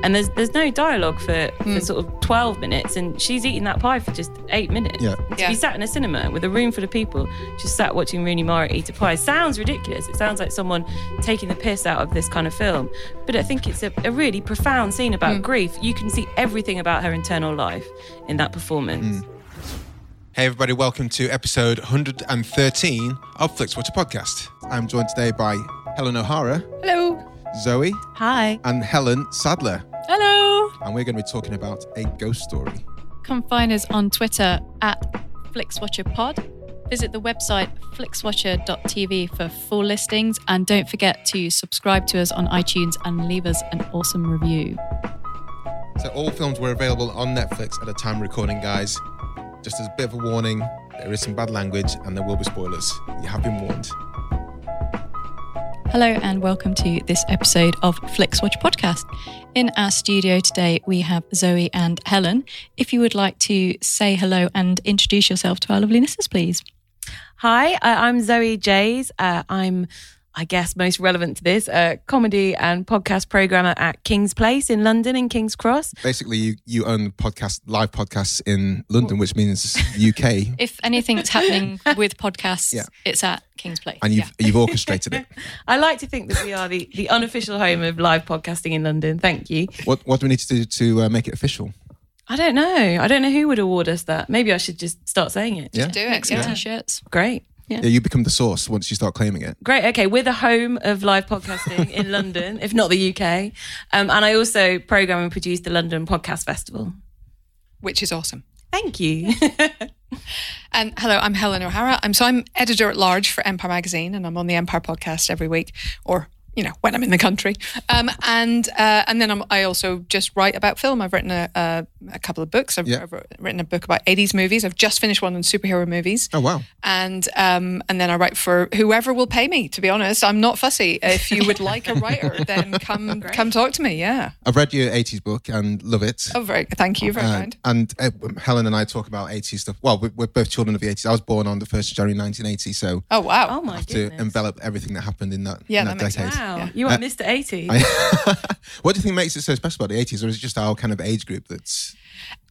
And there's no dialogue for sort of 12 minutes, and she's eating that pie for just 8 minutes. Yeah. To be sat in a cinema with a room full of people, just sat watching Rooney Mara eat a pie, sounds ridiculous. It sounds like someone taking the piss out of this kind of film. But I think it's a really profound scene about grief. You can see everything about her internal life in that performance. Hey everybody, welcome to episode 113 of Flixwatcher Podcast. I'm joined today by Helen O'Hara. Hello. Zoe. Hi. And Helen Sadler. Hello. And we're going to be talking about A Ghost Story. Come find us on Twitter at FlixWatcherPod. Visit the website flixwatcher.tv for full listings. And don't forget to subscribe to us on iTunes and leave us an awesome review. So all films were available on Netflix at the time of recording, guys. Just as a bit of a warning, there is some bad language and there will be spoilers. You have been warned. Hello and welcome to this episode of Flixwatcher Podcast. In our studio today, we have Zoe and Helen. If you would like to say hello and introduce yourself to our lovely listeners, please. Hi, I'm Zoe Jays. I'm most relevant to this, comedy and podcast programmer at King's Place in London, in King's Cross. Basically, you own live podcasts in London, which means UK. If anything's happening with podcasts, it's at King's Place. And you've orchestrated it. I like to think that we are the unofficial home of live podcasting in London. Thank you. What do we need to do to make it official? I don't know. I don't know who would award us that. Maybe I should just start saying it. Yeah. Just do it. Get T-shirts. Great. Yeah, you become the source once you start claiming it. Great, okay. We're the home of live podcasting in London, if not the UK. And I also program and produce the London Podcast Festival. Which is awesome. Thank you. And hello, I'm Helen O'Hara. I'm editor-at-large for Empire Magazine, and I'm on the Empire Podcast every week, or, you know, when I'm in the country. And then I also just write about film. I've written a couple of books. I've written a book about 80s movies. I've just finished one on superhero movies. Oh, wow. And then I write for whoever will pay me, to be honest. I'm not fussy. If you would like a writer, then come talk to me, yeah. I've read your 80s book and love it. Oh, thank you, very kind. And Helen and I talk about 80s stuff. Well, we're both children of the 80s. I was born on the 1st of January 1980, so oh, wow. Oh, my I have goodness. To envelop everything that happened in that decade. Wow. Yeah. You are Mr. 80s. What do you think makes it so special about the 80s? Or is it just our kind of age group that's...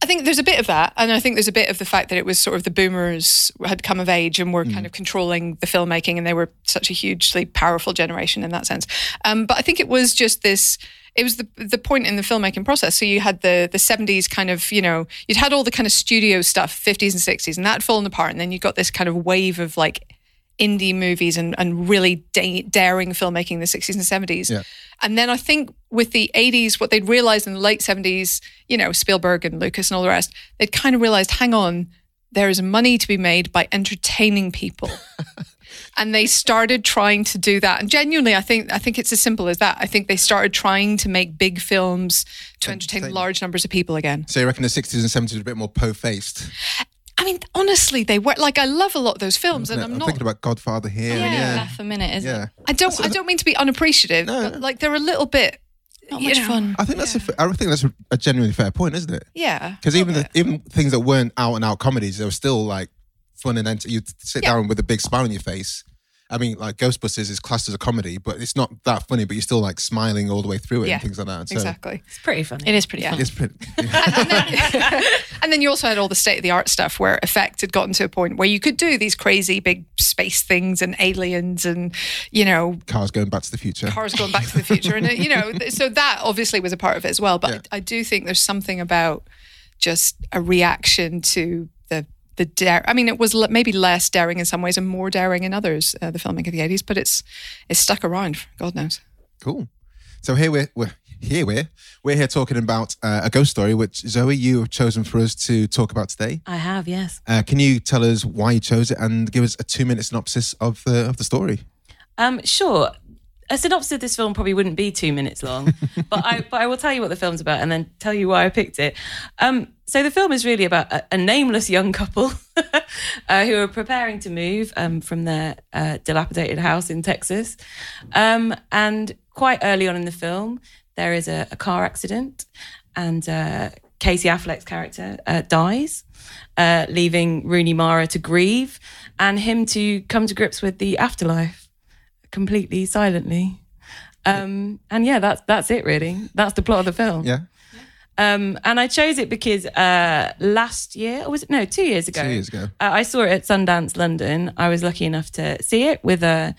I think there's a bit of that. And I think there's a bit of the fact that it was sort of the boomers had come of age and were kind of controlling the filmmaking, and they were such a hugely powerful generation in that sense. But I think it was just this... It was the point in the filmmaking process. So you had the 70s kind of, you know, you'd had all the kind of studio stuff, 50s and 60s, and that had fallen apart. And then you got this kind of wave of like... indie movies and really daring filmmaking in the 60s and 70s. Yeah. And then I think with the 80s, what they'd realised in the late 70s, you know, Spielberg and Lucas and all the rest, they'd kind of realised, hang on, there is money to be made by entertaining people. And they started trying to do that. And genuinely, I think it's as simple as that. I think they started trying to make big films to entertain large numbers of people again. So you reckon the 60s and 70s were a bit more po-faced? I mean, honestly, they were like, I love a lot of those films, and I'm not thinking about Godfather here. Yeah, laugh a minute, isn't it? I don't mean to be unappreciative, but like they're a little bit not much fun. I think that's a genuinely fair point, isn't it? Yeah, because even things that weren't out and out comedies, they were still like fun, and then you'd sit down with a big smile on your face. I mean, like Ghostbusters is classed as a comedy, but it's not that funny, but you're still like smiling all the way through it and things like that. So, exactly. It's pretty funny. It is pretty funny. It's pretty, and then you also had all the state-of-the-art stuff where effect had gotten to a point where you could do these crazy big space things and aliens and, you know... Cars going back to the future. And, you know, so that obviously was a part of it as well. But I do think there's something about just a reaction to... the dare. I mean, it was maybe less daring in some ways and more daring in others, the filmmaking of the 80s, but it's stuck around, God knows. Cool. So we're here talking about A Ghost Story, which Zoe, you have chosen for us to talk about today. I have, yes. Can you tell us why you chose it and give us a 2-minute synopsis of the story? Sure. A synopsis of this film probably wouldn't be 2 minutes long, but I will tell you what the film's about and then tell you why I picked it. So the film is really about a nameless young couple who are preparing to move from their dilapidated house in Texas. And quite early on in the film, there is a car accident, and Casey Affleck's character dies, leaving Rooney Mara to grieve and him to come to grips with the afterlife completely silently. And yeah, that's it really. That's the plot of the film. Yeah. And I chose it because last year, or was it? No, 2 years ago. 2 years ago. I saw it at Sundance London. I was lucky enough to see it with a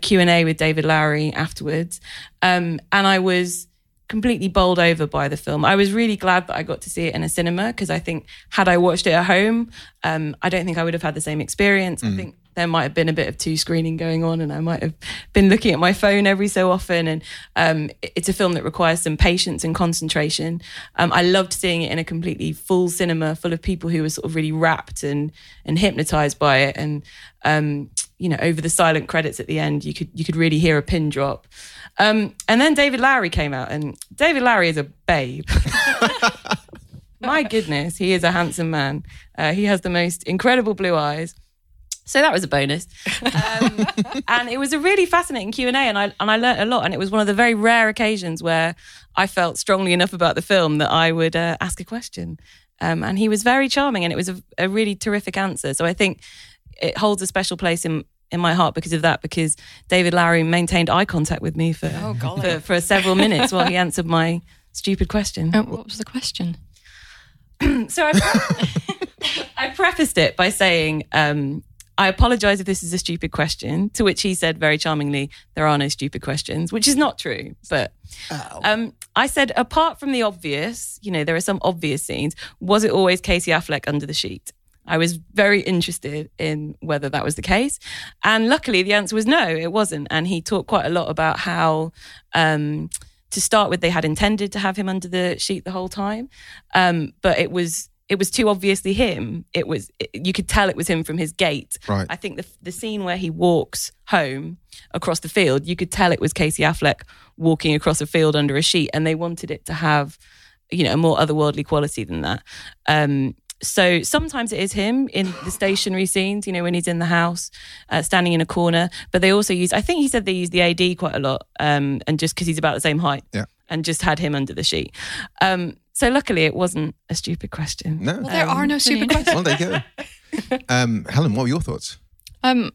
Q&A with David Lowery afterwards. And I was completely bowled over by the film. I was really glad that I got to see it in a cinema because I think had I watched it at home, I don't think I would have had the same experience. Mm. I think there might have been a bit of two screening going on and I might have been looking at my phone every so often. And it's a film that requires some patience and concentration. I loved seeing it in a completely full cinema full of people who were sort of really wrapped and hypnotized by it. And, you know, over the silent credits at the end, you could really hear a pin drop. And then David Lowery came out, and David Lowery is a babe. My goodness, he is a handsome man. He has the most incredible blue eyes. So that was a bonus. And it was a really fascinating Q&A and I learned a lot. And it was one of the very rare occasions where I felt strongly enough about the film that I would ask a question. And he was very charming and it was a really terrific answer. So I think it holds a special place in my heart because of that, because David Lowery maintained eye contact with me for several minutes while he answered my stupid question. What was the question? So I prefaced it by saying... I apologise if this is a stupid question, to which he said very charmingly, there are no stupid questions, which is not true. But I said, apart from the obvious, you know, there are some obvious scenes. Was it always Casey Affleck under the sheet? I was very interested in whether that was the case. And luckily the answer was no, it wasn't. And he talked quite a lot about how... to start with, they had intended to have him under the sheet the whole time. But it was too obviously him. You could tell it was him from his gait. Right. I think the scene where he walks home across the field, you could tell it was Casey Affleck walking across a field under a sheet, and they wanted it to have, you know, a more otherworldly quality than that. So sometimes it is him in the stationary scenes, you know, when he's in the house, standing in a corner. But they also use, I think he said they use the AD quite a lot, and just because he's about the same height, yeah, and just had him under the sheet. So luckily it wasn't a stupid question. No. Well, there are no stupid questions. Well, there you go. Helen, what were your thoughts?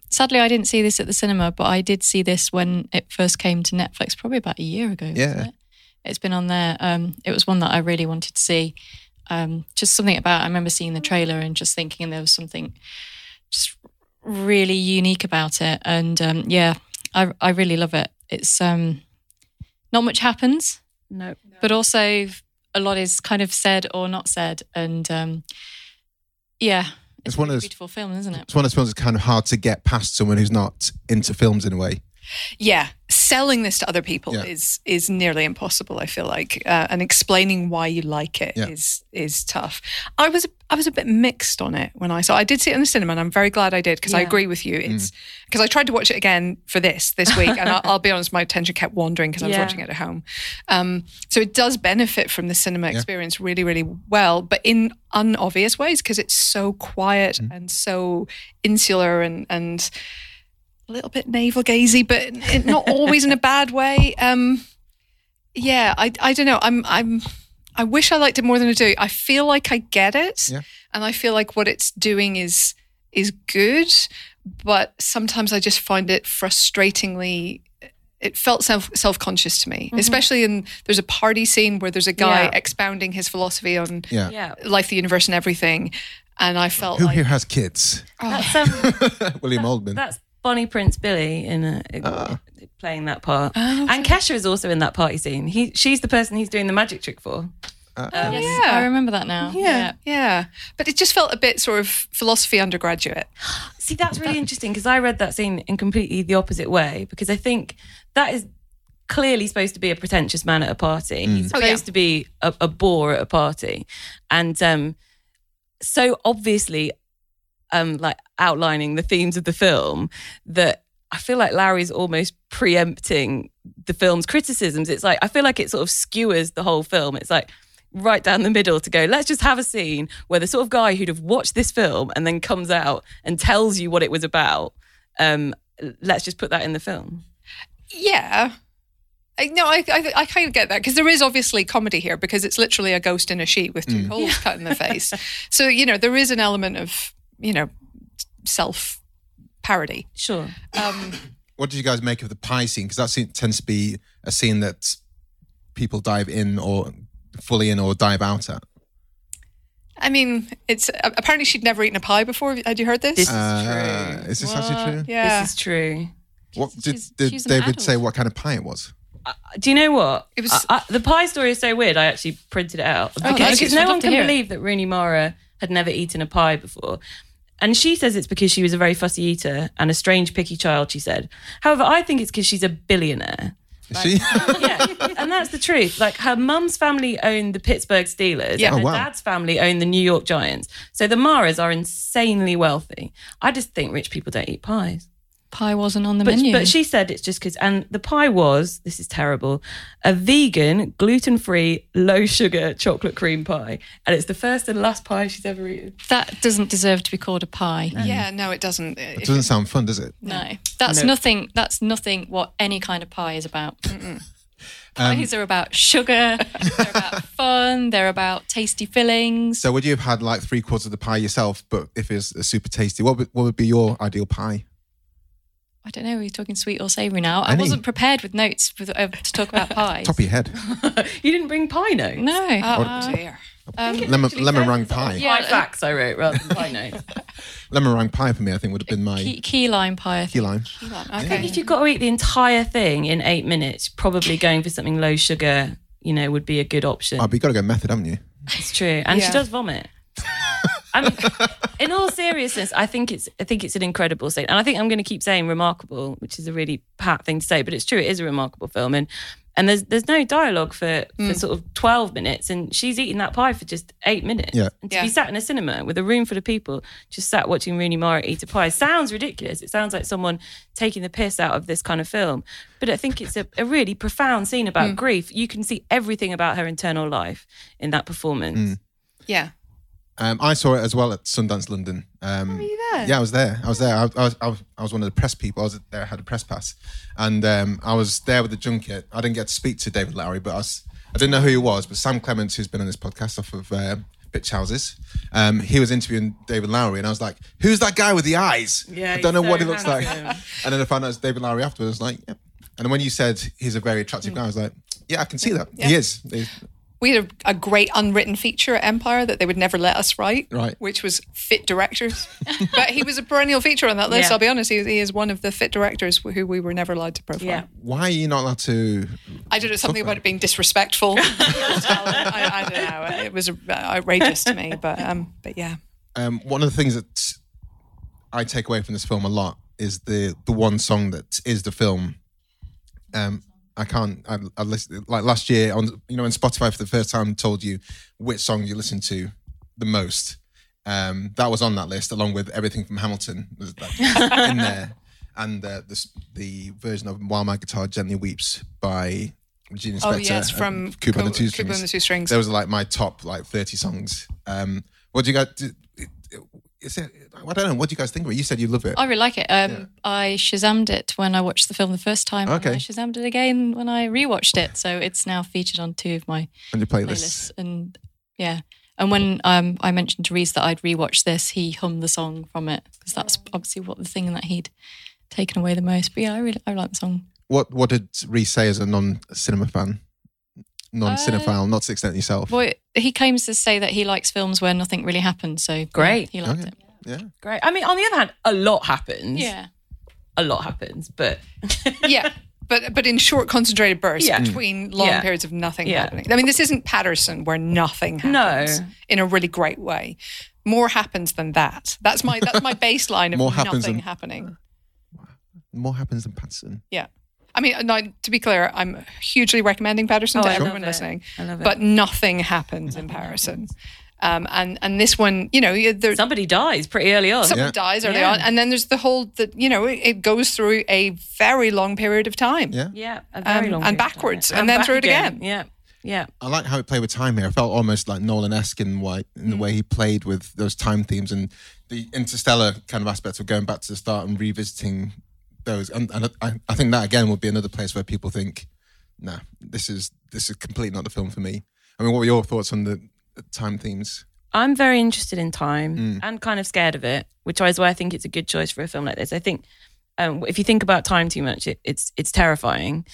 Sadly, I didn't see this at the cinema, but I did see this when it first came to Netflix, probably about a year ago. Yeah. Wasn't it? It's been on there. It was one that I really wanted to see. Just something about, I remember seeing the trailer and just thinking there was something just really unique about it. And I really love it. It's not much happens, no, but also a lot is kind of said or not said. And it's one of those, beautiful film, isn't it? It's one of those films that's kind of hard to get past someone who's not into films in a way. Yeah, selling this to other people is nearly impossible, I feel like, and explaining why you like it is tough. I was a bit mixed on it when I saw it. I did see it in the cinema, and I'm very glad I did because I agree with you. It's because I tried to watch it again for this week, and I'll be honest, my attention kept wandering because I was watching it at home. So it does benefit from the cinema experience really, really well, but in unobvious ways because it's so quiet and so insular and a little bit navel-gazy, but not always in a bad way. I don't know. I wish I liked it more than I do. I feel like I get it, and I feel like what it's doing is good, but sometimes I just find it frustratingly. It felt self-conscious to me, especially in there's a party scene where there's a guy expounding his philosophy on life, the universe, and everything, and I felt who here has kids? William Oldman. That's Bonnie Prince Billy in playing that part. Oh, okay. And Kesha is also in that party scene. She's the person he's doing the magic trick for. I remember that now. Yeah. But it just felt a bit sort of philosophy undergraduate. See, that's really interesting because I read that scene in completely the opposite way because I think that is clearly supposed to be a pretentious man at a party. Mm. He's supposed to be a bore at a party. And so obviously... like outlining the themes of the film that I feel like Larry's almost preempting the film's criticisms. It's like, I feel like it sort of skewers the whole film. It's like right down the middle to go, let's just have a scene where the sort of guy who'd have watched this film and then comes out and tells you what it was about. Let's just put that in the film. Yeah. No, I kind of get that, because there is obviously comedy here, because it's literally a ghost in a sheet with two holes cut in the face. So, you know, there is an element of, you know, self-parody. Sure. What did you guys make of the pie scene? Because that scene tends to be a scene that people dive in or fully in or dive out at. I mean, it's apparently she'd never eaten a pie before. Had you heard this? This is true. Is this actually true? Yeah. This is true. What did David say what kind of pie it was? Do you know what? It was the pie story is so weird, I actually printed it out. Because no one can believe that Rooney Mara had never eaten a pie before. And she says it's because she was a very fussy eater and a strange picky child, she said. However, I think it's because she's a billionaire. Like, is she? Yeah, and that's the truth. Like, her mum's family owned the Pittsburgh Steelers. Yeah. And her dad's family owned the New York Giants. So the Maras are insanely wealthy. I just think rich people don't eat pies. Pie wasn't on the menu. But she said it's just because... And the pie was, this is terrible, a vegan, gluten-free, low-sugar chocolate cream pie. And it's the first and last pie she's ever eaten. That doesn't deserve to be called a pie. No. Yeah, no, it doesn't. It doesn't sound fun, does it? No. That's nothing what any kind of pie is about. Pies are about sugar, they're about fun, they're about tasty fillings. So would you have had like 3/4 of the pie yourself, but if it's super tasty, what would be your ideal pie? I don't know, are we talking sweet or savoury now? I wasn't prepared with notes to talk about pies. Top of your head. You didn't bring pie notes? No. Oh, dear. Lemon meringue pie. Yeah. Pie facts I wrote rather than pie notes. Lemon meringue pie for me, I think, would have been my... Key lime pie. Key lime. Okay. I think if you've got to eat the entire thing in 8 minutes, probably going for something low sugar, you know, would be a good option. Oh, but you've got to go method, haven't you? It's true. And she does vomit. I mean, in all seriousness, I think it's an incredible scene. And I think I'm going to keep saying remarkable, which is a really pat thing to say, but it's true. It is a remarkable film. And there's no dialogue for sort of 12 minutes. And she's eating that pie for just 8 minutes. Yeah. And to be sat in a cinema with a room full of people, just sat watching Rooney Mara eat a pie, sounds ridiculous. It sounds like someone taking the piss out of this kind of film. But I think it's a really profound scene about grief. You can see everything about her internal life in that performance. Yeah. I saw it as well at Sundance London. Were you there? Yeah, I was there. I was one of the press people. I was there. I had a press pass, and I was there with the junket. I didn't get to speak to David Lowery, but I didn't know who he was. But Sam Clements, who's been on this podcast off of Pitch Houses, he was interviewing David Lowery, and I was like, "Who's that guy with the eyes? Yeah, I don't know what he looks like." And then I found out it's David Lowery afterwards. I was like, "Yeah." And then when you said he's a very attractive guy, I was like, "Yeah, I can see that. Yeah. He is." We had a great unwritten feature at Empire that they would never let us write, which was fit directors. But he was a perennial feature on that list. Yeah. I'll be honest, he is one of the fit directors who we were never allowed to profile. Yeah. Why are you not allowed to? I don't know, something about it being disrespectful. I don't know. It was outrageous to me, but yeah. One of the things that I take away from this film a lot is the one song that is the film. I listened, like last year on, you know, on Spotify for the first time told you which song you listen to the most. That was on that list along with everything from Hamilton was in there. And the version of While My Guitar Gently Weeps by Regina Spektor. Oh yes, from Cuba and the Two Strings. There was like my top like 30 songs. What do you guys do? I don't know. What do you guys think of it? You said you love it. I really like it. I Shazammed it when I watched the film the first time. Okay. And I Shazammed it again when I rewatched it. So it's now featured on two of my playlists. And yeah. And when I mentioned to Reese that I'd rewatched this, he hummed the song from it because that's obviously what the thing that he'd taken away the most. But yeah, I like the song. What did Reese say as a non-cinema fan? Non-cinephile, not to the extent yourself. Well, he claims to say that he likes films where nothing really happened, so great. Yeah, he liked it. Yeah. Great. I mean, on the other hand, a lot happens. Yeah. A lot happens, but... yeah, but in short, concentrated bursts between long periods of nothing happening. I mean, this isn't Patterson where nothing happens in a really great way. More happens than that. That's my baseline of nothing happening. More happens than Patterson. Yeah. I mean, no, to be clear, I'm hugely recommending Patterson to everyone listening. I love it. But nothing happens in Patterson. And this one, you know... Somebody dies pretty early on. Somebody dies early on. And then there's the whole... you know, it goes through a very long period of time. Yeah, yeah, a very long and backwards. And then through it again. Yeah, yeah. I like how it played with time here. I felt almost like Nolan-esque in the way he played with those time themes and the interstellar kind of aspects of going back to the start and revisiting... those. And I think that, again, would be another place where people think nah, this is completely not the film for me. I mean, what were your thoughts on the time themes? I'm very interested in time and kind of scared of it, which is why I think it's a good choice for a film like this. I think if you think about time too much, it's terrifying.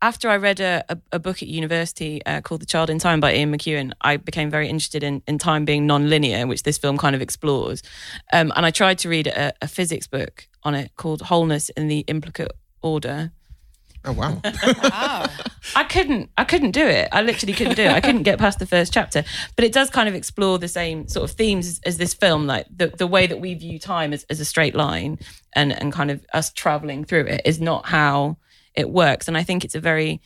After I read a book at university called The Child in Time by Ian McEwan, I became very interested in time being non-linear, which this film kind of explores. And I tried to read a physics book on it called Wholeness in the Implicate Order. Oh, wow. Wow. I couldn't do it. I literally couldn't do it. I couldn't get past the first chapter. But it does kind of explore the same sort of themes as this film, like the way that we view time as a straight line and kind of us traveling through it is not how it works. And I think it's a very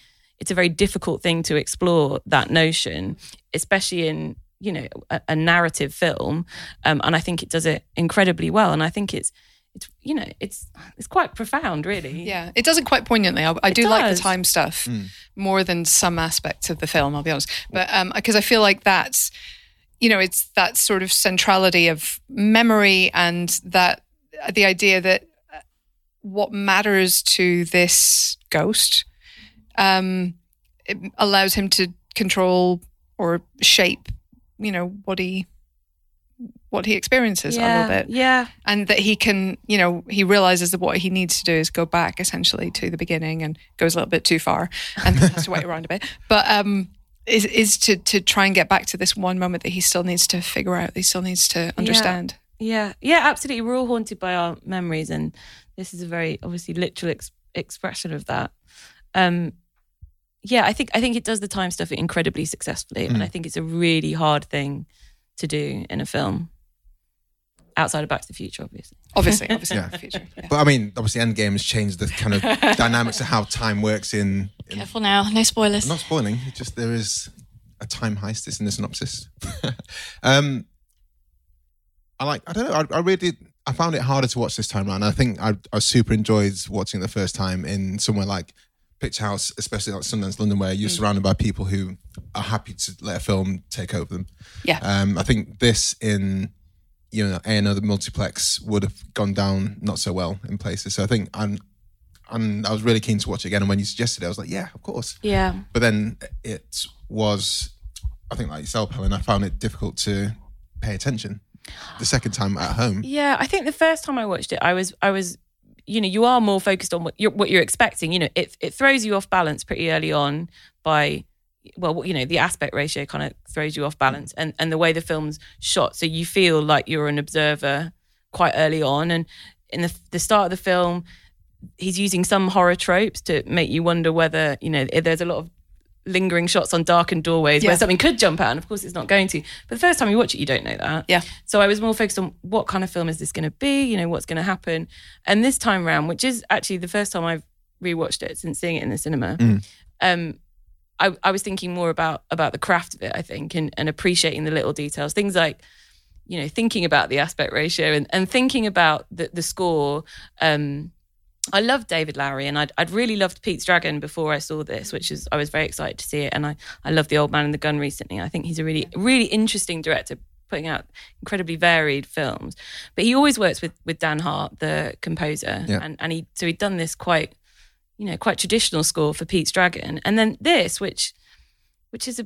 difficult thing to explore, that notion, especially in, you know, a narrative film. And I think it does it incredibly well. And I think it's quite profound, really. Yeah, it does it quite poignantly. I do like the time stuff more than some aspects of the film, I'll be honest. But because I feel like that's, you know, it's that sort of centrality of memory and that the idea that what matters to this ghost, it allows him to control or shape, you know, what he experiences a little bit. Yeah. And that he can, you know, he realizes that what he needs to do is go back essentially to the beginning and goes a little bit too far and has to wait around a bit. But is to try and get back to this one moment that he still needs to figure out, he still needs to understand. Yeah. Yeah, absolutely. We're all haunted by our memories and this is a very obviously literal expression of that. Yeah, I think it does the time stuff incredibly successfully and I think it's a really hard thing to do in a film. Outside of Back to the Future, obviously, yeah. The future. Yeah. But I mean, obviously, Endgame has changed the kind of dynamics of how time works. In careful now, no spoilers. I'm not spoiling. It's just there is a time heist. It's in the synopsis. I don't know. I found it harder to watch this time around. I think I super enjoyed watching it the first time in somewhere like Pitch House, especially like Sundance London, where you're surrounded by people who are happy to let a film take over them. Yeah. I think this in, you know, A&O, the multiplex would have gone down not so well in places. So I think I was really keen to watch it again. And when you suggested it, I was like, yeah, of course. Yeah. But then it was, I think like yourself, Helen, I found it difficult to pay attention the second time at home. Yeah, I think the first time I watched it, I was, you know, you are more focused on what you're expecting. You know, it throws you off balance pretty early on by... well, you know, the aspect ratio kind of throws you off balance and the way the film's shot. So you feel like you're an observer quite early on. And in the start of the film, he's using some horror tropes to make you wonder whether, you know, there's a lot of lingering shots on darkened doorways where something could jump out and of course it's not going to. But the first time you watch it, you don't know that. Yeah. So I was more focused on what kind of film is this going to be, you know, what's going to happen. And this time round, which is actually the first time I've rewatched it since seeing it in the cinema, I was thinking more about the craft of it, I think, and appreciating the little details. Things like, you know, thinking about the aspect ratio and thinking about the score. I loved David Lowery and I'd really loved Pete's Dragon before I saw this, which is, I was very excited to see it. And I loved The Old Man and the Gun recently. I think he's a really interesting director, putting out incredibly varied films. But he always works with Dan Hart, the composer. Yeah. And he'd done this quite traditional score for Pete's Dragon. And then this, which is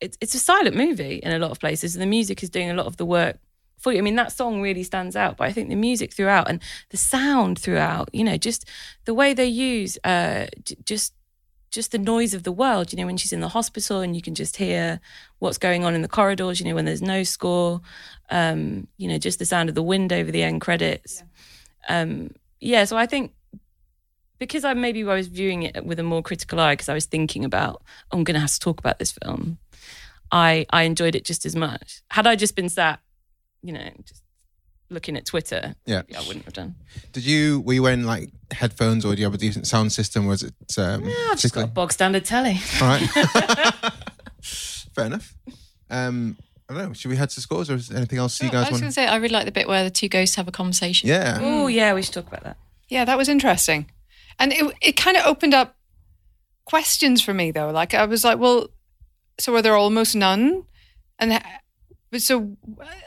it's a silent movie in a lot of places and the music is doing a lot of the work for you. I mean, that song really stands out, but I think the music throughout and the sound throughout, you know, just the way they use just the noise of the world, you know, when she's in the hospital and you can just hear what's going on in the corridors, you know, when there's no score, you know, just the sound of the wind over the end credits. Yeah, so I think, because I was viewing it with a more critical eye because I was thinking about, I'm going to have to talk about this film. I enjoyed it just as much. Had I just been sat, you know, just looking at Twitter, I wouldn't have done. Were you wearing like headphones or do you have a decent sound system? Was it? No, I've just got a bog standard telly. All right. Fair enough. I don't know, should we head to scores or is there anything else you guys want? I was going to say, I really like the bit where the two ghosts have a conversation. Yeah. Oh yeah, we should talk about that. Yeah, that was interesting. And it kind of opened up questions for me, though. Like, I was like, well, so are there almost none? And so,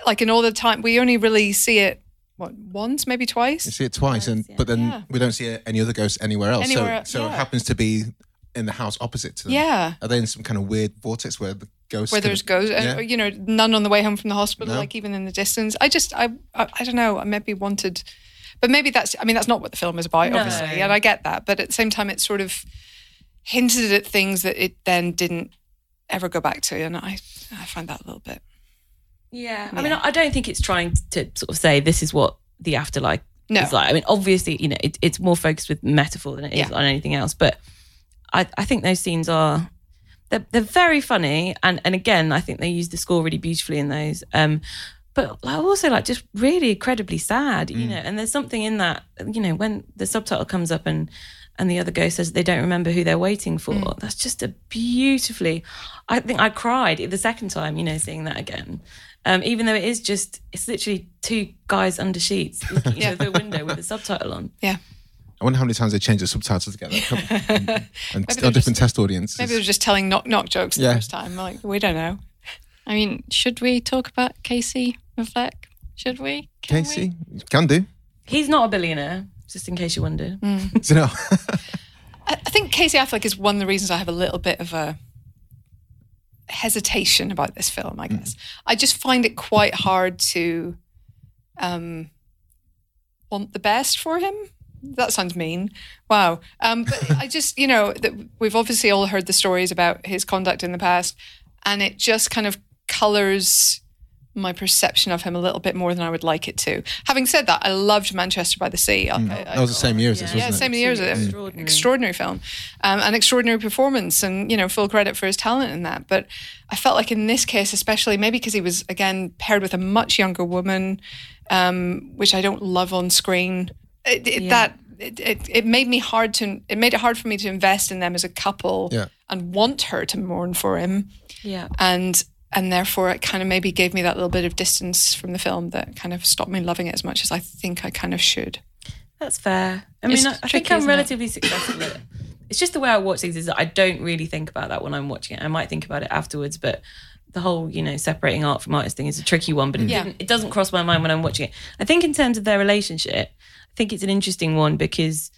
like, in all the time, we only really see it what, once, maybe twice? You see it twice, but then we don't see any other ghosts anywhere else. It happens to be in the house opposite to them. Yeah. Are they in some kind of weird vortex where the ghosts... Where there's ghosts, you know, none on the way home from the hospital, like even in the distance. I don't know, I maybe wanted... But maybe that's, I mean, that's not what the film is about, obviously, and I get that. But at the same time, it sort of hinted at things that it then didn't ever go back to. And I find that a little bit... Yeah. I mean, I don't think it's trying to sort of say this is what the afterlife is like. I mean, obviously, you know, it's more focused with metaphor than it is on anything else. But I think those scenes are... They're very funny. And again, I think they use the score really beautifully in those. But also like just really incredibly sad, you know, and there's something in that, you know, when the subtitle comes up and the other ghost says they don't remember who they're waiting for. That's just a beautifully, I think I cried the second time, you know, seeing that again. Even though it's literally two guys under sheets looking through the window with the subtitle on. Yeah. I wonder how many times they change the subtitles together and different test audiences. Maybe they're just telling knock-knock jokes the first time. Like, we don't know. I mean, should we talk about Casey Affleck? Should we? Can do. He's not a billionaire, just in case you wonder. So no. I think Casey Affleck is one of the reasons I have a little bit of a hesitation about this film, I guess. I just find it quite hard to want the best for him. That sounds mean. Wow. But I just, you know, that we've obviously all heard the stories about his conduct in the past, and it just kind of colours my perception of him a little bit more than I would like it to. Having said that, I loved Manchester by the Sea. That was the same year as this, wasn't it? Yeah, same year as it. Extraordinary film. An extraordinary performance and, you know, full credit for his talent in that. But I felt like in this case, especially maybe because he was, again, paired with a much younger woman, which I don't love on screen. It made it hard for me to invest in them as a couple and want her to mourn for him. Yeah. And therefore it kind of maybe gave me that little bit of distance from the film that kind of stopped me loving it as much as I think I kind of should. That's fair. I think I'm relatively successful at it. It's just the way I watch things is that I don't really think about that when I'm watching it. I might think about it afterwards, but the whole, you know, separating art from artist thing is a tricky one, but it doesn't cross my mind when I'm watching it. I think in terms of their relationship, I think it's an interesting one because...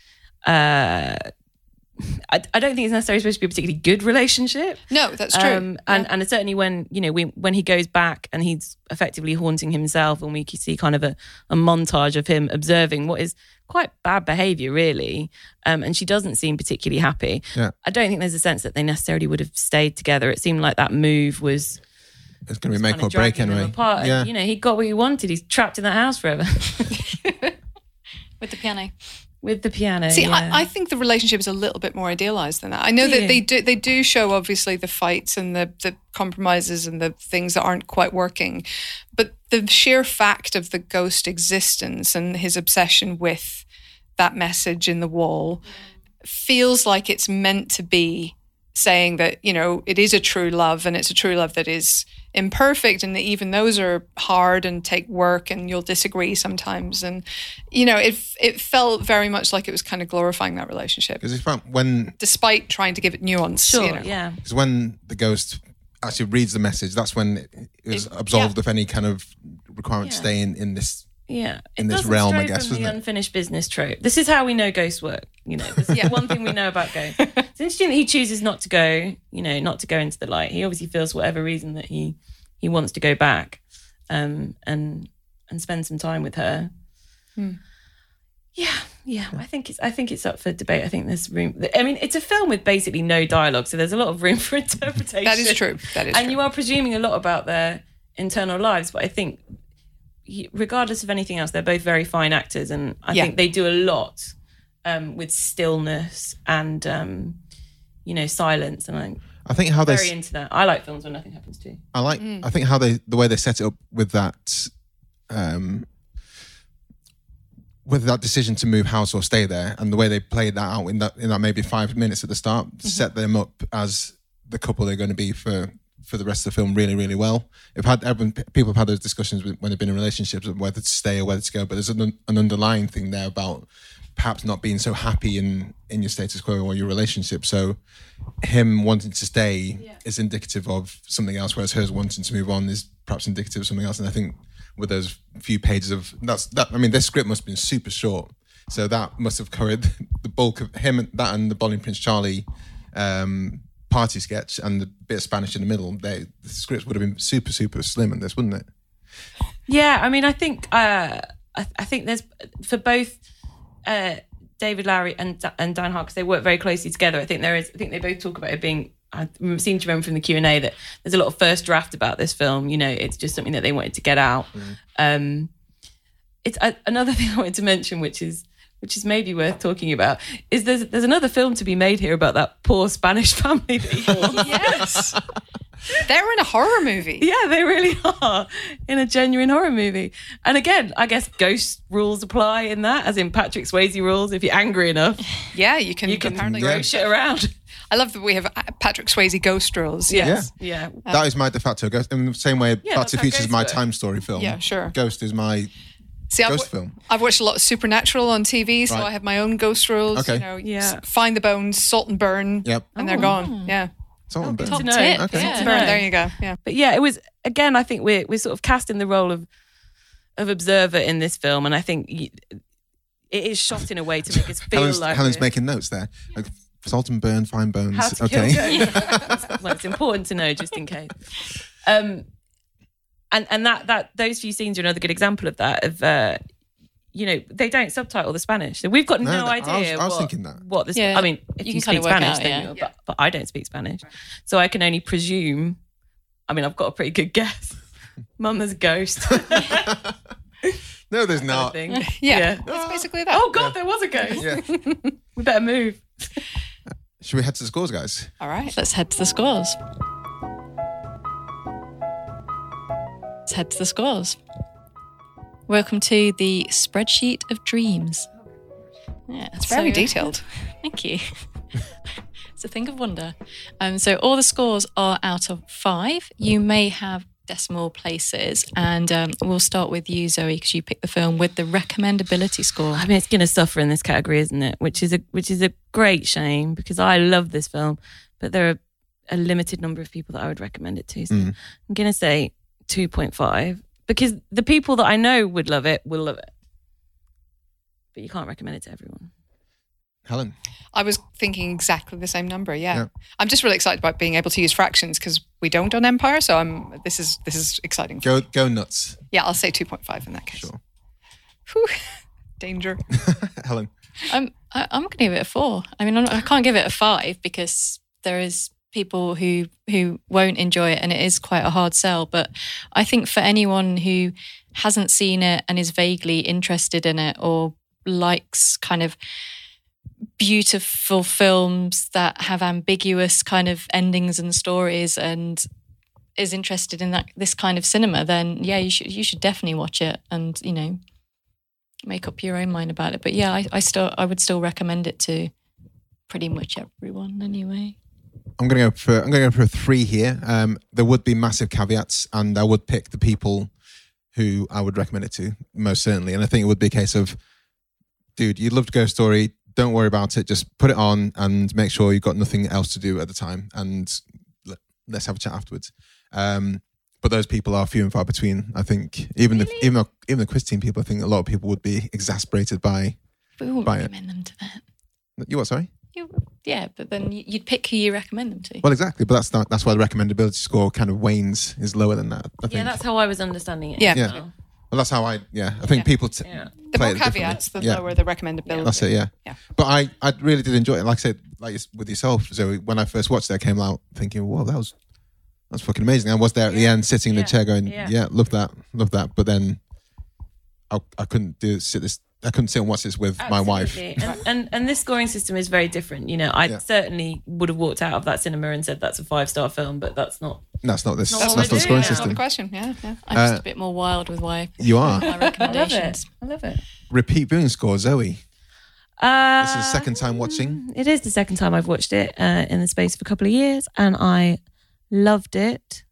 I don't think it's necessarily supposed to be a particularly good relationship. No, that's true. And certainly when, you know, when he goes back and he's effectively haunting himself and we can see kind of a montage of him observing what is quite bad behaviour, really. And she doesn't seem particularly happy. Yeah. I don't think there's a sense that they necessarily would have stayed together. It seemed like that move was... It's going to be make or break anyway. Yeah. And, you know, he got what he wanted. He's trapped in that house forever. With the piano. With the piano. See, yeah. I think the relationship is a little bit more idealised than that. I know that they do show obviously the fights and the compromises and the things that aren't quite working. But the sheer fact of the ghost existence and his obsession with that message in the wall feels like it's meant to be saying that, you know, it is a true love and it's a true love that is imperfect and that even those are hard and take work and you'll disagree sometimes. And, you know, it felt very much like it was kind of glorifying that relationship. Because despite trying to give it nuance. Sure, you know. Yeah. Because when the ghost actually reads the message, that's when it was absolved of any kind of requirement to stay in this in this realm, I guess, wasn't it? The unfinished business trope. This is how we know ghosts work, you know. This is one thing we know about ghosts. It's interesting that he chooses not to go, you know, not to go into the light. He obviously feels for whatever reason that he wants to go back and spend some time with her. Yeah. I think it's up for debate. I think there's room. I mean, it's a film with basically no dialogue, so there's a lot of room for interpretation. That is true. And you are presuming a lot about their internal lives, but I think regardless of anything else, they're both very fine actors, and I think they do a lot with stillness and you know, silence. And I think how they're very into that. I like films where nothing happens too. I think how the way they set it up with that, whether that decision to move house or stay there, and the way they played that out in that maybe 5 minutes at the start set them up as the couple they're going to be for the rest of the film really, really well. People have had those discussions when they've been in relationships of whether to stay or whether to go, but there's an underlying thing there about perhaps not being so happy in your status quo or your relationship. So him wanting to stay is indicative of something else, whereas hers wanting to move on is perhaps indicative of something else. And I think with those few pages of I mean, their script must have been super short, so that must have covered the bulk of him, that and the Bonnie Prince Charlie party sketch and the bit of Spanish in the middle. The scripts would have been super, super slim in this, wouldn't it? Yeah, I mean, I think there's for both David Lowery and Dan Hart, because they work very closely together. I think they both talk about it being. I seem to remember from the Q&A that there's a lot of first draft about this film. You know, it's just something that they wanted to get out. It's another thing I wanted to mention, which is maybe worth talking about, is there's another film to be made here about that poor Spanish family. Yes. They're in a horror movie. Yeah, they really are, in a genuine horror movie. And again, I guess ghost rules apply in that, as in Patrick Swayze rules. If you're angry enough, yeah, you can apparently throw shit around. I love that we have Patrick Swayze ghost rules. Yes. Yeah. That is my de facto ghost. In the same way, Back to the Future is my Time Story film. Yeah, sure. Ghost is my... film. I've watched a lot of Supernatural on TV, so I have my own ghost rules. Okay. You know, find the bones, salt and burn, and they're gone. Yeah. Salt and burn. Top tip. Okay. Salt and burn. There you go. Yeah. But yeah, it was, again, I think we're sort of cast in the role of observer in this film, and I think it is shot in a way to make us feel like... Helen's making notes there. Yeah. Like, salt and burn, fine bones. How to kill them. Well, it's important to know, just in case. And that those few scenes are another good example of that. Of you know, they don't subtitle the Spanish, so we've got no idea. I was thinking that. What this? Yeah. I mean, if you speak Spanish, then but I don't speak Spanish, so I can only presume. I mean, I've got a pretty good guess. Mum, there's a ghost. No, there's not. Kind of yeah, it's basically that. Oh God, there was a ghost. Yeah. We better move. Should we head to the scores, guys? All right, let's head to the scores. Welcome to the Spreadsheet of Dreams. Yeah, it's very detailed. Thank you. It's a thing of wonder. So all the scores are out of 5. You may have decimal places, and we'll start with you, Zoe, because you picked the film with the recommendability score. I mean, it's going to suffer in this category, isn't it? Which is a great shame, because I love this film, but there are a limited number of people that I would recommend it to. So I'm going to say 2.5, because the people that I know would love it will love it, but you can't recommend it to everyone. Helen? I was thinking exactly the same number, yeah. I'm just really excited about being able to use fractions, because we don't on Empire, so this is exciting. Go nuts. Yeah, I'll say 2.5 in that case. Sure. Whew. Danger. Helen? I'm going to give it a 4. I mean, I can't give it a 5, because there is people who won't enjoy it, and it is quite a hard sell. But I think for anyone who hasn't seen it and is vaguely interested in it, or likes kind of beautiful films that have ambiguous kind of endings and stories, and is interested in this kind of cinema, then yeah, you should definitely watch it, and you know, make up your own mind about it. But yeah, I would still recommend it to pretty much everyone anyway. I'm going to go for a 3 here. There would be massive caveats, and I would pick the people who I would recommend it to, most certainly. And I think it would be a case of, dude, you loved Ghost Story. Don't worry about it. Just put it on and make sure you've got nothing else to do at the time, and let's have a chat afterwards. But those people are few and far between. I think even the quiz team people, I think a lot of people would be exasperated by. We wouldn't recommend them to that. You what? Sorry. Yeah, but then you'd pick who you recommend them to. Well, exactly, but that's why the recommendability score kind of wanes, is lower than that, I think. Yeah, that's how I was understanding it. Yeah. Well, that's how I think people... The more caveats, the lower the recommendability. Yeah. That's it, yeah. But I really did enjoy it. Like I said, like with yourself, Zoe, when I first watched it, I came out thinking, wow, that's fucking amazing. I was there at the end, sitting in the chair going, love that. But then I couldn't I couldn't sit and watch this with my wife. And this scoring system is very different. You know, I certainly would have walked out of that cinema and said that's a 5-star film, but that's not... That's not the scoring system. That's not the question, yeah. I'm just a bit more wild with why. You are. My recommendations. I love it. Repeat viewing score, Zoe. This is the second time watching. It is the second time I've watched it in the space of a couple of years, and I loved it.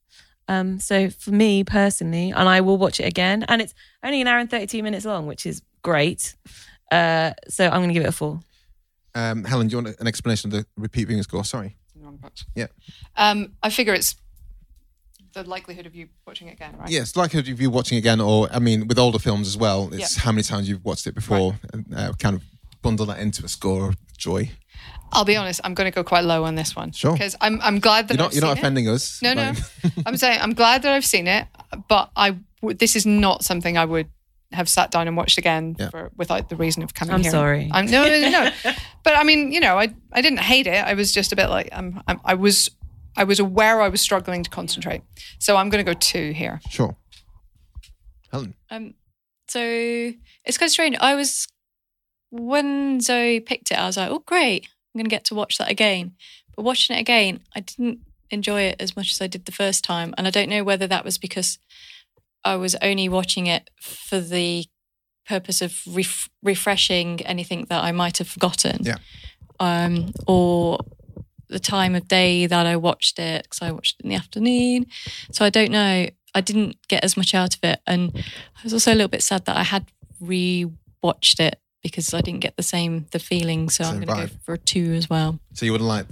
So for me personally, and I will watch it again, and it's only an hour and 32 minutes long, which is great. So I'm going to give it a 4. Helen, do you want an explanation of the repeat viewing score? Sorry. Yeah. I figure it's the likelihood of you watching it again, right? Yes, likelihood of you watching it again, or I mean, with older films as well, it's how many times you've watched it before, and kind of bundle that into a score of joy. I'll be honest, I'm going to go quite low on this one. Sure. Because I'm glad that I've seen it. You're not offending us. No, no. I'm saying I'm glad that I've seen it, but this is not something I would have sat down and watched again without the reason of coming here. I'm sorry. No. But I mean, you know, I didn't hate it. I was just a bit like, I was aware I was struggling to concentrate. So I'm going to go 2 here. Sure. Helen? So it's kind of strange. When Zoe picked it, I was like, oh, great. I'm going to get to watch that again. But watching it again, I didn't enjoy it as much as I did the first time. And I don't know whether that was because I was only watching it for the purpose of refreshing anything that I might have forgotten. Yeah. Or the time of day that I watched it, because I watched it in the afternoon. So I don't know. I didn't get as much out of it. And I was also a little bit sad that I had re-watched it, because I didn't get the feeling, so I'm going to go for a 2 as well. So you would have liked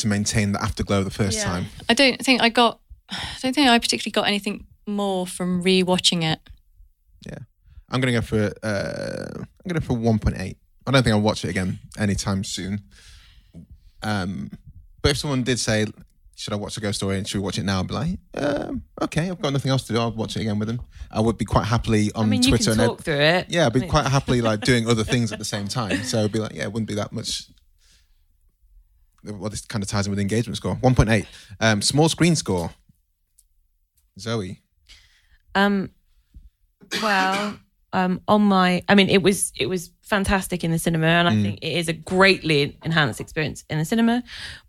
to maintain the afterglow of the first time. I don't think I particularly got anything more from rewatching it. Yeah, I'm going to go for 1.8. I don't think I'll watch it again anytime soon. But if someone did say, "Should I watch A Ghost Story?" and "Should we watch it now?" I'd be like, okay, I've got nothing else to do. I'll watch it again with them. I would be quite happily on Twitter. You can talk through it. Yeah, I'd be quite happily like doing other things at the same time. So I'd be like, yeah, it wouldn't be that much. Well, this kind of ties in with the engagement score. 1.8. Small screen score. Zoe. It was fantastic in the cinema, and I think it is a greatly enhanced experience in the cinema.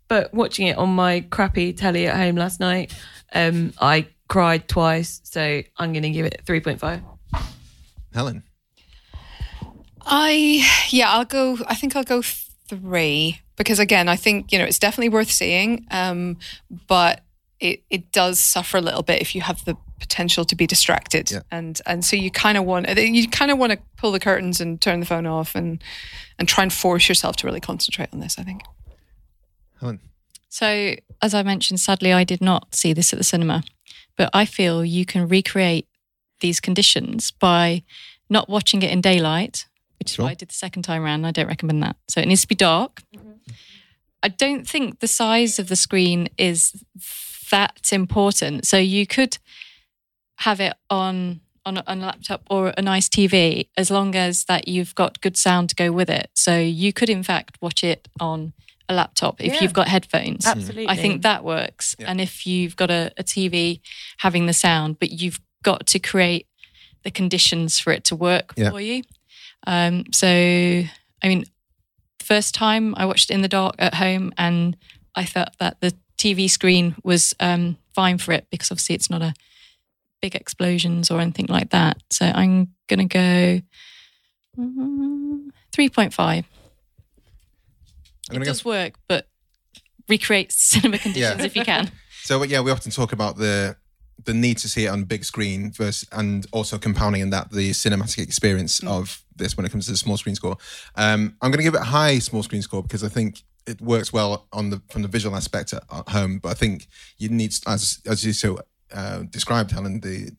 But watching it on my crappy telly at home last night, I cried twice, so I'm going to give it 3.5. Helen? I think I'll go 3, because again, I think, you know, it's definitely worth seeing, but it does suffer a little bit if you have the potential to be distracted, and so you kind of want to pull the curtains and turn the phone off and try and force yourself to really concentrate on this, I think. Helen. So as I mentioned, sadly I did not see this at the cinema, but I feel you can recreate these conditions by not watching it in daylight, which is what I did the second time around. I don't recommend that. So it needs to be dark. Mm-hmm. I don't think the size of the screen is that important, so you could have it on a laptop or a nice TV, as long as that you've got good sound to go with it. So you could, in fact, watch it on a laptop if you've got headphones. Absolutely. I think that works. Yeah. And if you've got a TV, having the sound, but you've got to create the conditions for it to work for you. So, I mean, the first time I watched it in the dark at home, and I thought that the TV screen was fine for it, because obviously it's not a big explosions or anything like that. So I'm going to go 3.5. It does work, but recreate cinema conditions if you can. So yeah, we often talk about the need to see it on big screen versus, and also compounding in that, the cinematic experience of this when it comes to the small screen score. I'm going to give it a high small screen score, because I think it works well from the visual aspect at home, but I think you need, as you so described, Helen, the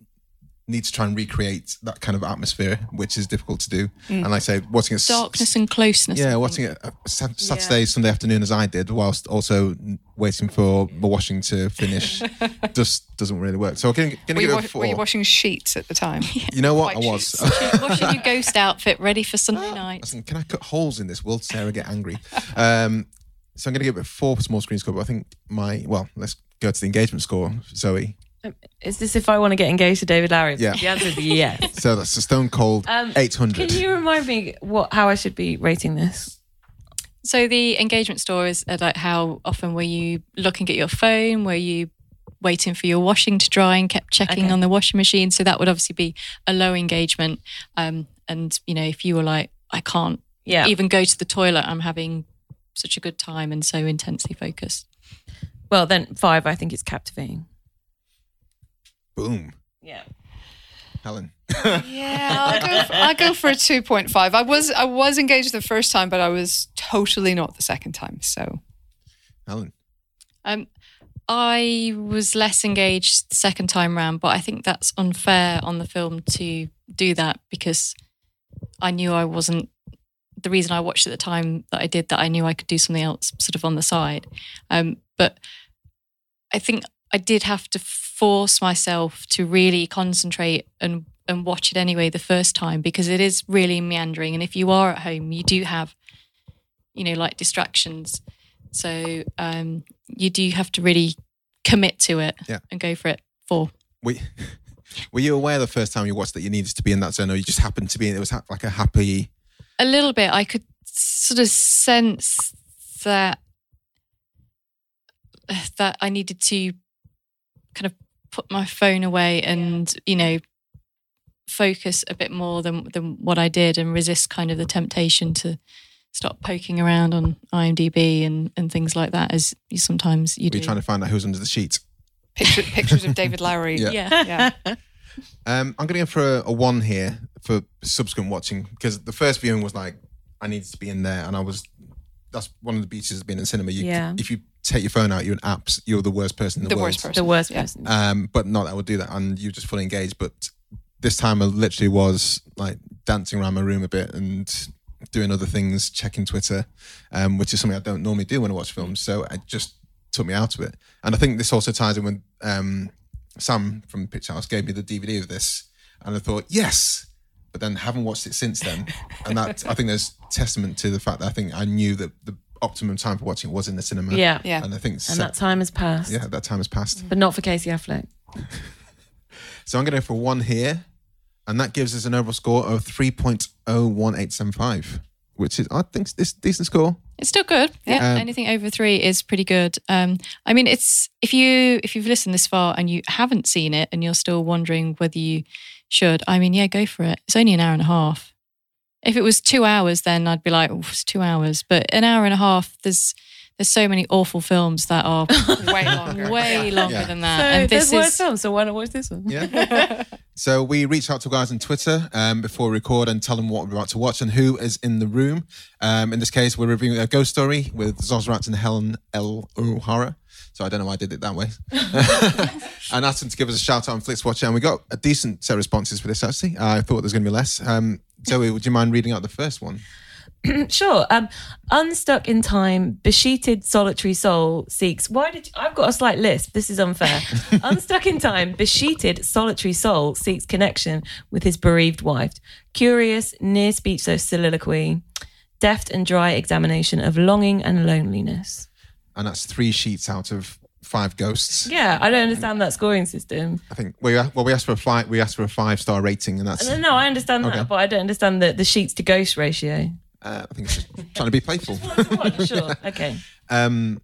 need to try and recreate that kind of atmosphere, which is difficult to do. And like I say, watching it darkness and closeness. Yeah, watching it Saturday, Sunday afternoon, as I did, whilst also waiting for the washing to finish, just doesn't really work. So I'm going to give it a 4. Were you washing sheets at the time? Yeah. You know what? I was washing your ghost outfit, ready for Sunday night. Listen, can I cut holes in this? Will Sarah get angry? So I'm going to give it a 4 for small screen score. But I think let's go to the engagement score, Zoe. Is this if I want to get engaged to David Lowery? Yeah. The answer is yes. So that's a stone cold 800. Can you remind me how I should be rating this? So the engagement score is like, how often were you looking at your phone? Were you waiting for your washing to dry and kept checking on the washing machine? So that would obviously be a low engagement. And, you know, if you were like, I can't even go to the toilet, I'm having such a good time and so intensely focused. Well, then 5, I think it's captivating. Boom. Yeah. Helen. Yeah, I'll go for a 2.5. I was engaged the first time, but I was totally not the second time. So, Helen. I was less engaged the second time round, but I think that's unfair on the film to do that, because I knew I wasn't, the reason I watched at the time that I did that, I knew I could do something else sort of on the side. But I think I did have to force myself to really concentrate and watch it anyway the first time, because it is really meandering. And if you are at home, you do have, you know, like distractions. So you do have to really commit to it and go for it. Were you aware the first time you watched that you needed to be in that zone, or you just happened to be in it? Was like a happy... A little bit. I could sort of sense that I needed to kind of put my phone away and, you know, focus a bit more than what I did, and resist kind of the temptation to start poking around on IMDb and things like that, as you sometimes you do. You're trying to find out who's under the sheet. Pictures of David Lowery. Yeah. I'm going to go for a one here for subsequent watching, because the first viewing was like, I needed to be in there, and that's one of the beauties of being in cinema. If you take your phone out, you're an apps, you're the worst person in the world. The worst person. But not that would do that, and you're just fully engaged. But this time I literally was like dancing around my room a bit and doing other things, checking Twitter, which is something I don't normally do when I watch films. So it just took me out of it. And I think this also ties in with... Sam from Pitch House gave me the DVD of this, and I thought, yes, but then haven't watched it since then. And that, I think, there's testament to the fact that I think I knew that the optimum time for watching it was in the cinema. Yeah. And I think that time has passed. Yeah, that time has passed. But not for Casey Affleck. So I'm going to go for one here, and that gives us an overall score of 3.01875, which is, I think, it's a decent score. It's still good. Yeah, anything over 3 is pretty good. I mean, it's if you've listened this far and you haven't seen it and you're still wondering whether you should, I mean, yeah, go for it. It's only an hour and a half. If it was 2 hours, then I'd be like, oh, it's 2 hours. But an hour and a half, there's so many awful films that are way longer than that. So and there's worse films, so why not watch this one? Yeah. So we reached out to guys on Twitter before we record and tell them what we're about to watch and who is in the room. In this case, we're reviewing A Ghost Story with Zosrat and Helen O'Hara. So I don't know why I did it that way. And asked them to give us a shout out on Flixwatcher, and we got a decent set of responses for this, actually. I thought there's going to be less. Zoe, would you mind reading out the first one? Sure. Unstuck in time, besheeted solitary soul seeks... I've got a slight list. This is unfair. Unstuck in time, besheeted solitary soul seeks connection with his bereaved wife. Curious, near speechless soliloquy. Deft and dry examination of longing and loneliness. And that's 3 sheets out of 5 ghosts. Yeah, I don't understand that scoring system. I think we asked for a 5-star rating, and that's... No, I understand that, but I don't understand the sheets to ghost ratio. I think it's just trying to be playful. Sure. Yeah. Okay. Helen,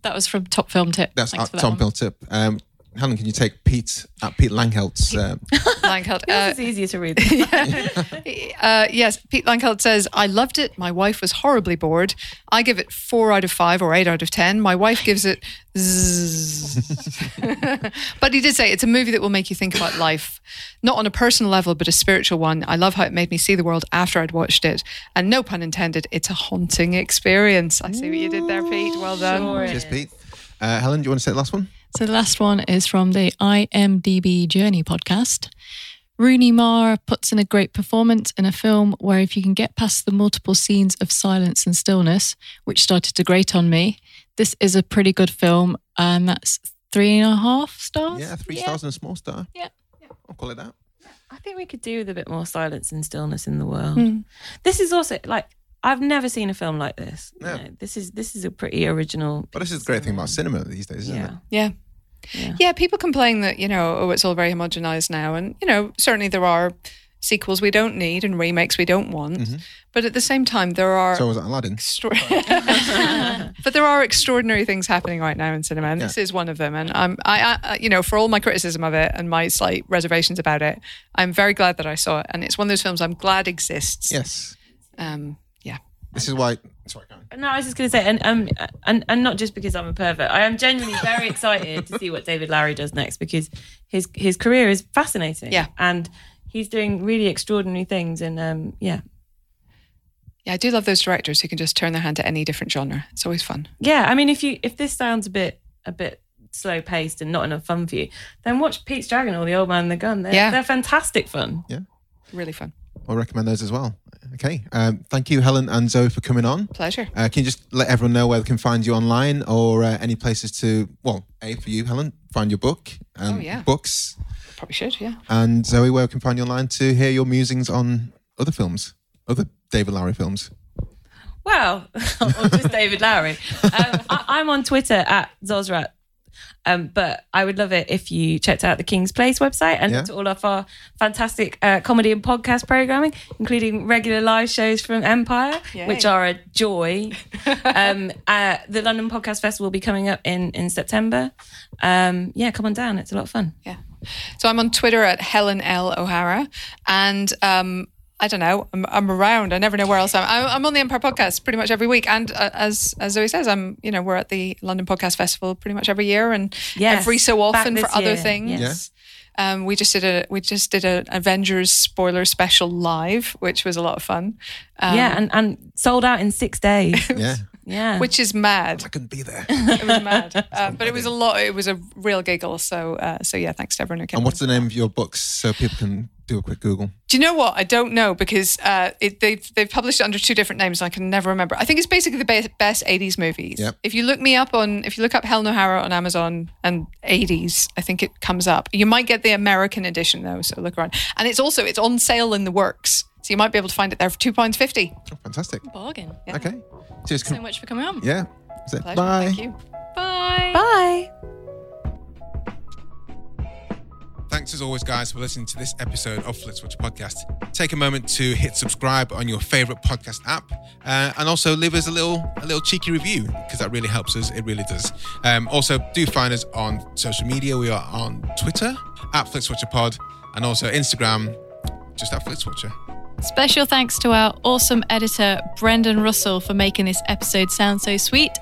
that was from Top Film Tip. That's Top Film Tip. Helen, can you take Pete Langhelt's... Langholt. This is easier to read. Yes, Pete Langholt says, I loved it. My wife was horribly bored. I give it 4 out of 5 or 8 out of 10. My wife gives it... But he did say it's a movie that will make you think about life, not on a personal level but a spiritual one. I love how it made me see the world after I'd watched it, and no pun intended, it's a haunting experience. I see what you did there, Pete. Well done. Sure. Cheers, Pete. Helen, do you want to say the last one? So the last one is from the IMDb Journey podcast. Rooney Mara puts in a great performance in a film where, if you can get past the multiple scenes of silence and stillness, which started to grate on me, this is a pretty good film, and that's 3.5 stars. Yeah, 3 stars and a small star. Yeah. I'll call it that. I think we could do with a bit more silence and stillness in the world. Mm. This is also, like, I've never seen a film like this. Yeah. You know, this is a pretty original... But this is the great thing about cinema these days, isn't it? Yeah, people complain that, you know, it's all very homogenized now, and, you know, certainly there are sequels we don't need and remakes we don't want, but at the same time there are... So was that Aladdin? But there are extraordinary things happening right now in cinema, and this is one of them, and I you know, for all my criticism of it and my slight reservations about it, I'm very glad that I saw it, and it's one of those films I'm glad exists. Yes. This is why... Sorry, go on. No, I was just going to say, and not just because I'm a pervert, I am genuinely very excited to see what David Lowery does next, because his career is fascinating. Yeah. And... he's doing really extraordinary things, and I do love those directors who can just turn their hand to any different genre. It's always fun. Yeah, I mean, if this sounds a bit a bit slow paced and not enough fun for you, then watch Pete's Dragon or The Old Man and the Gun. They're fantastic fun. Yeah. Really fun. I'll recommend those as well. Okay. Thank you, Helen and Zoe, for coming on. Pleasure. Can you just let everyone know where they can find you online or any places to, well, A, for you, Helen, find your book and books. Probably should, yeah. And Zoe, where we can find you online to hear your musings on other films, other David Lowery films. Well, or just David Lowery. I'm on Twitter at Zozrat. But I would love it if you checked out the King's Place website and looked at all of our fantastic comedy and podcast programming, including regular live shows from Empire, which are a joy. The London Podcast Festival will be coming up in September. Come on down. It's a lot of fun. Yeah. So I'm on Twitter at Helen L. O'Hara, and I don't know. I'm around. I never know where else I'm on the Empire Podcast pretty much every week. And as Zoe says, we're at the London Podcast Festival pretty much every year, and every so often for other things. Yes. We just did an Avengers spoiler special live, which was a lot of fun. And sold out in 6 days. Which is mad. I couldn't be there. It was mad. But it was a lot. It was a real giggle. So thanks to everyone who came. And what's the name of your books so people can do a quick Google? Do you know what? I don't know, because they've published it under two different names and I can never remember. I think it's basically the best 80s movies. Yep. If you look up Helen O'Hara on Amazon and 80s, I think it comes up. You might get the American edition though, so look around. And it's on sale in the works. So you might be able to find it there for £2.50. Oh, fantastic. Bargain. Yeah. Okay. Cheers. Thanks so much for coming on. Yeah. Bye. Thank you. Bye. Bye. Thanks as always, guys, for listening to this episode of Flixwatcher Podcast. Take a moment to hit subscribe on your favourite podcast app, and also leave us a little cheeky review, because that really helps us. It really does. Also, do find us on social media. We are on Twitter at FlixwatcherPod, and also Instagram, just at Flixwatcher. Special thanks to our awesome editor, Brendan Russell, for making this episode sound so sweet.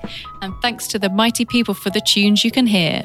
And thanks to the mighty people for the tunes you can hear.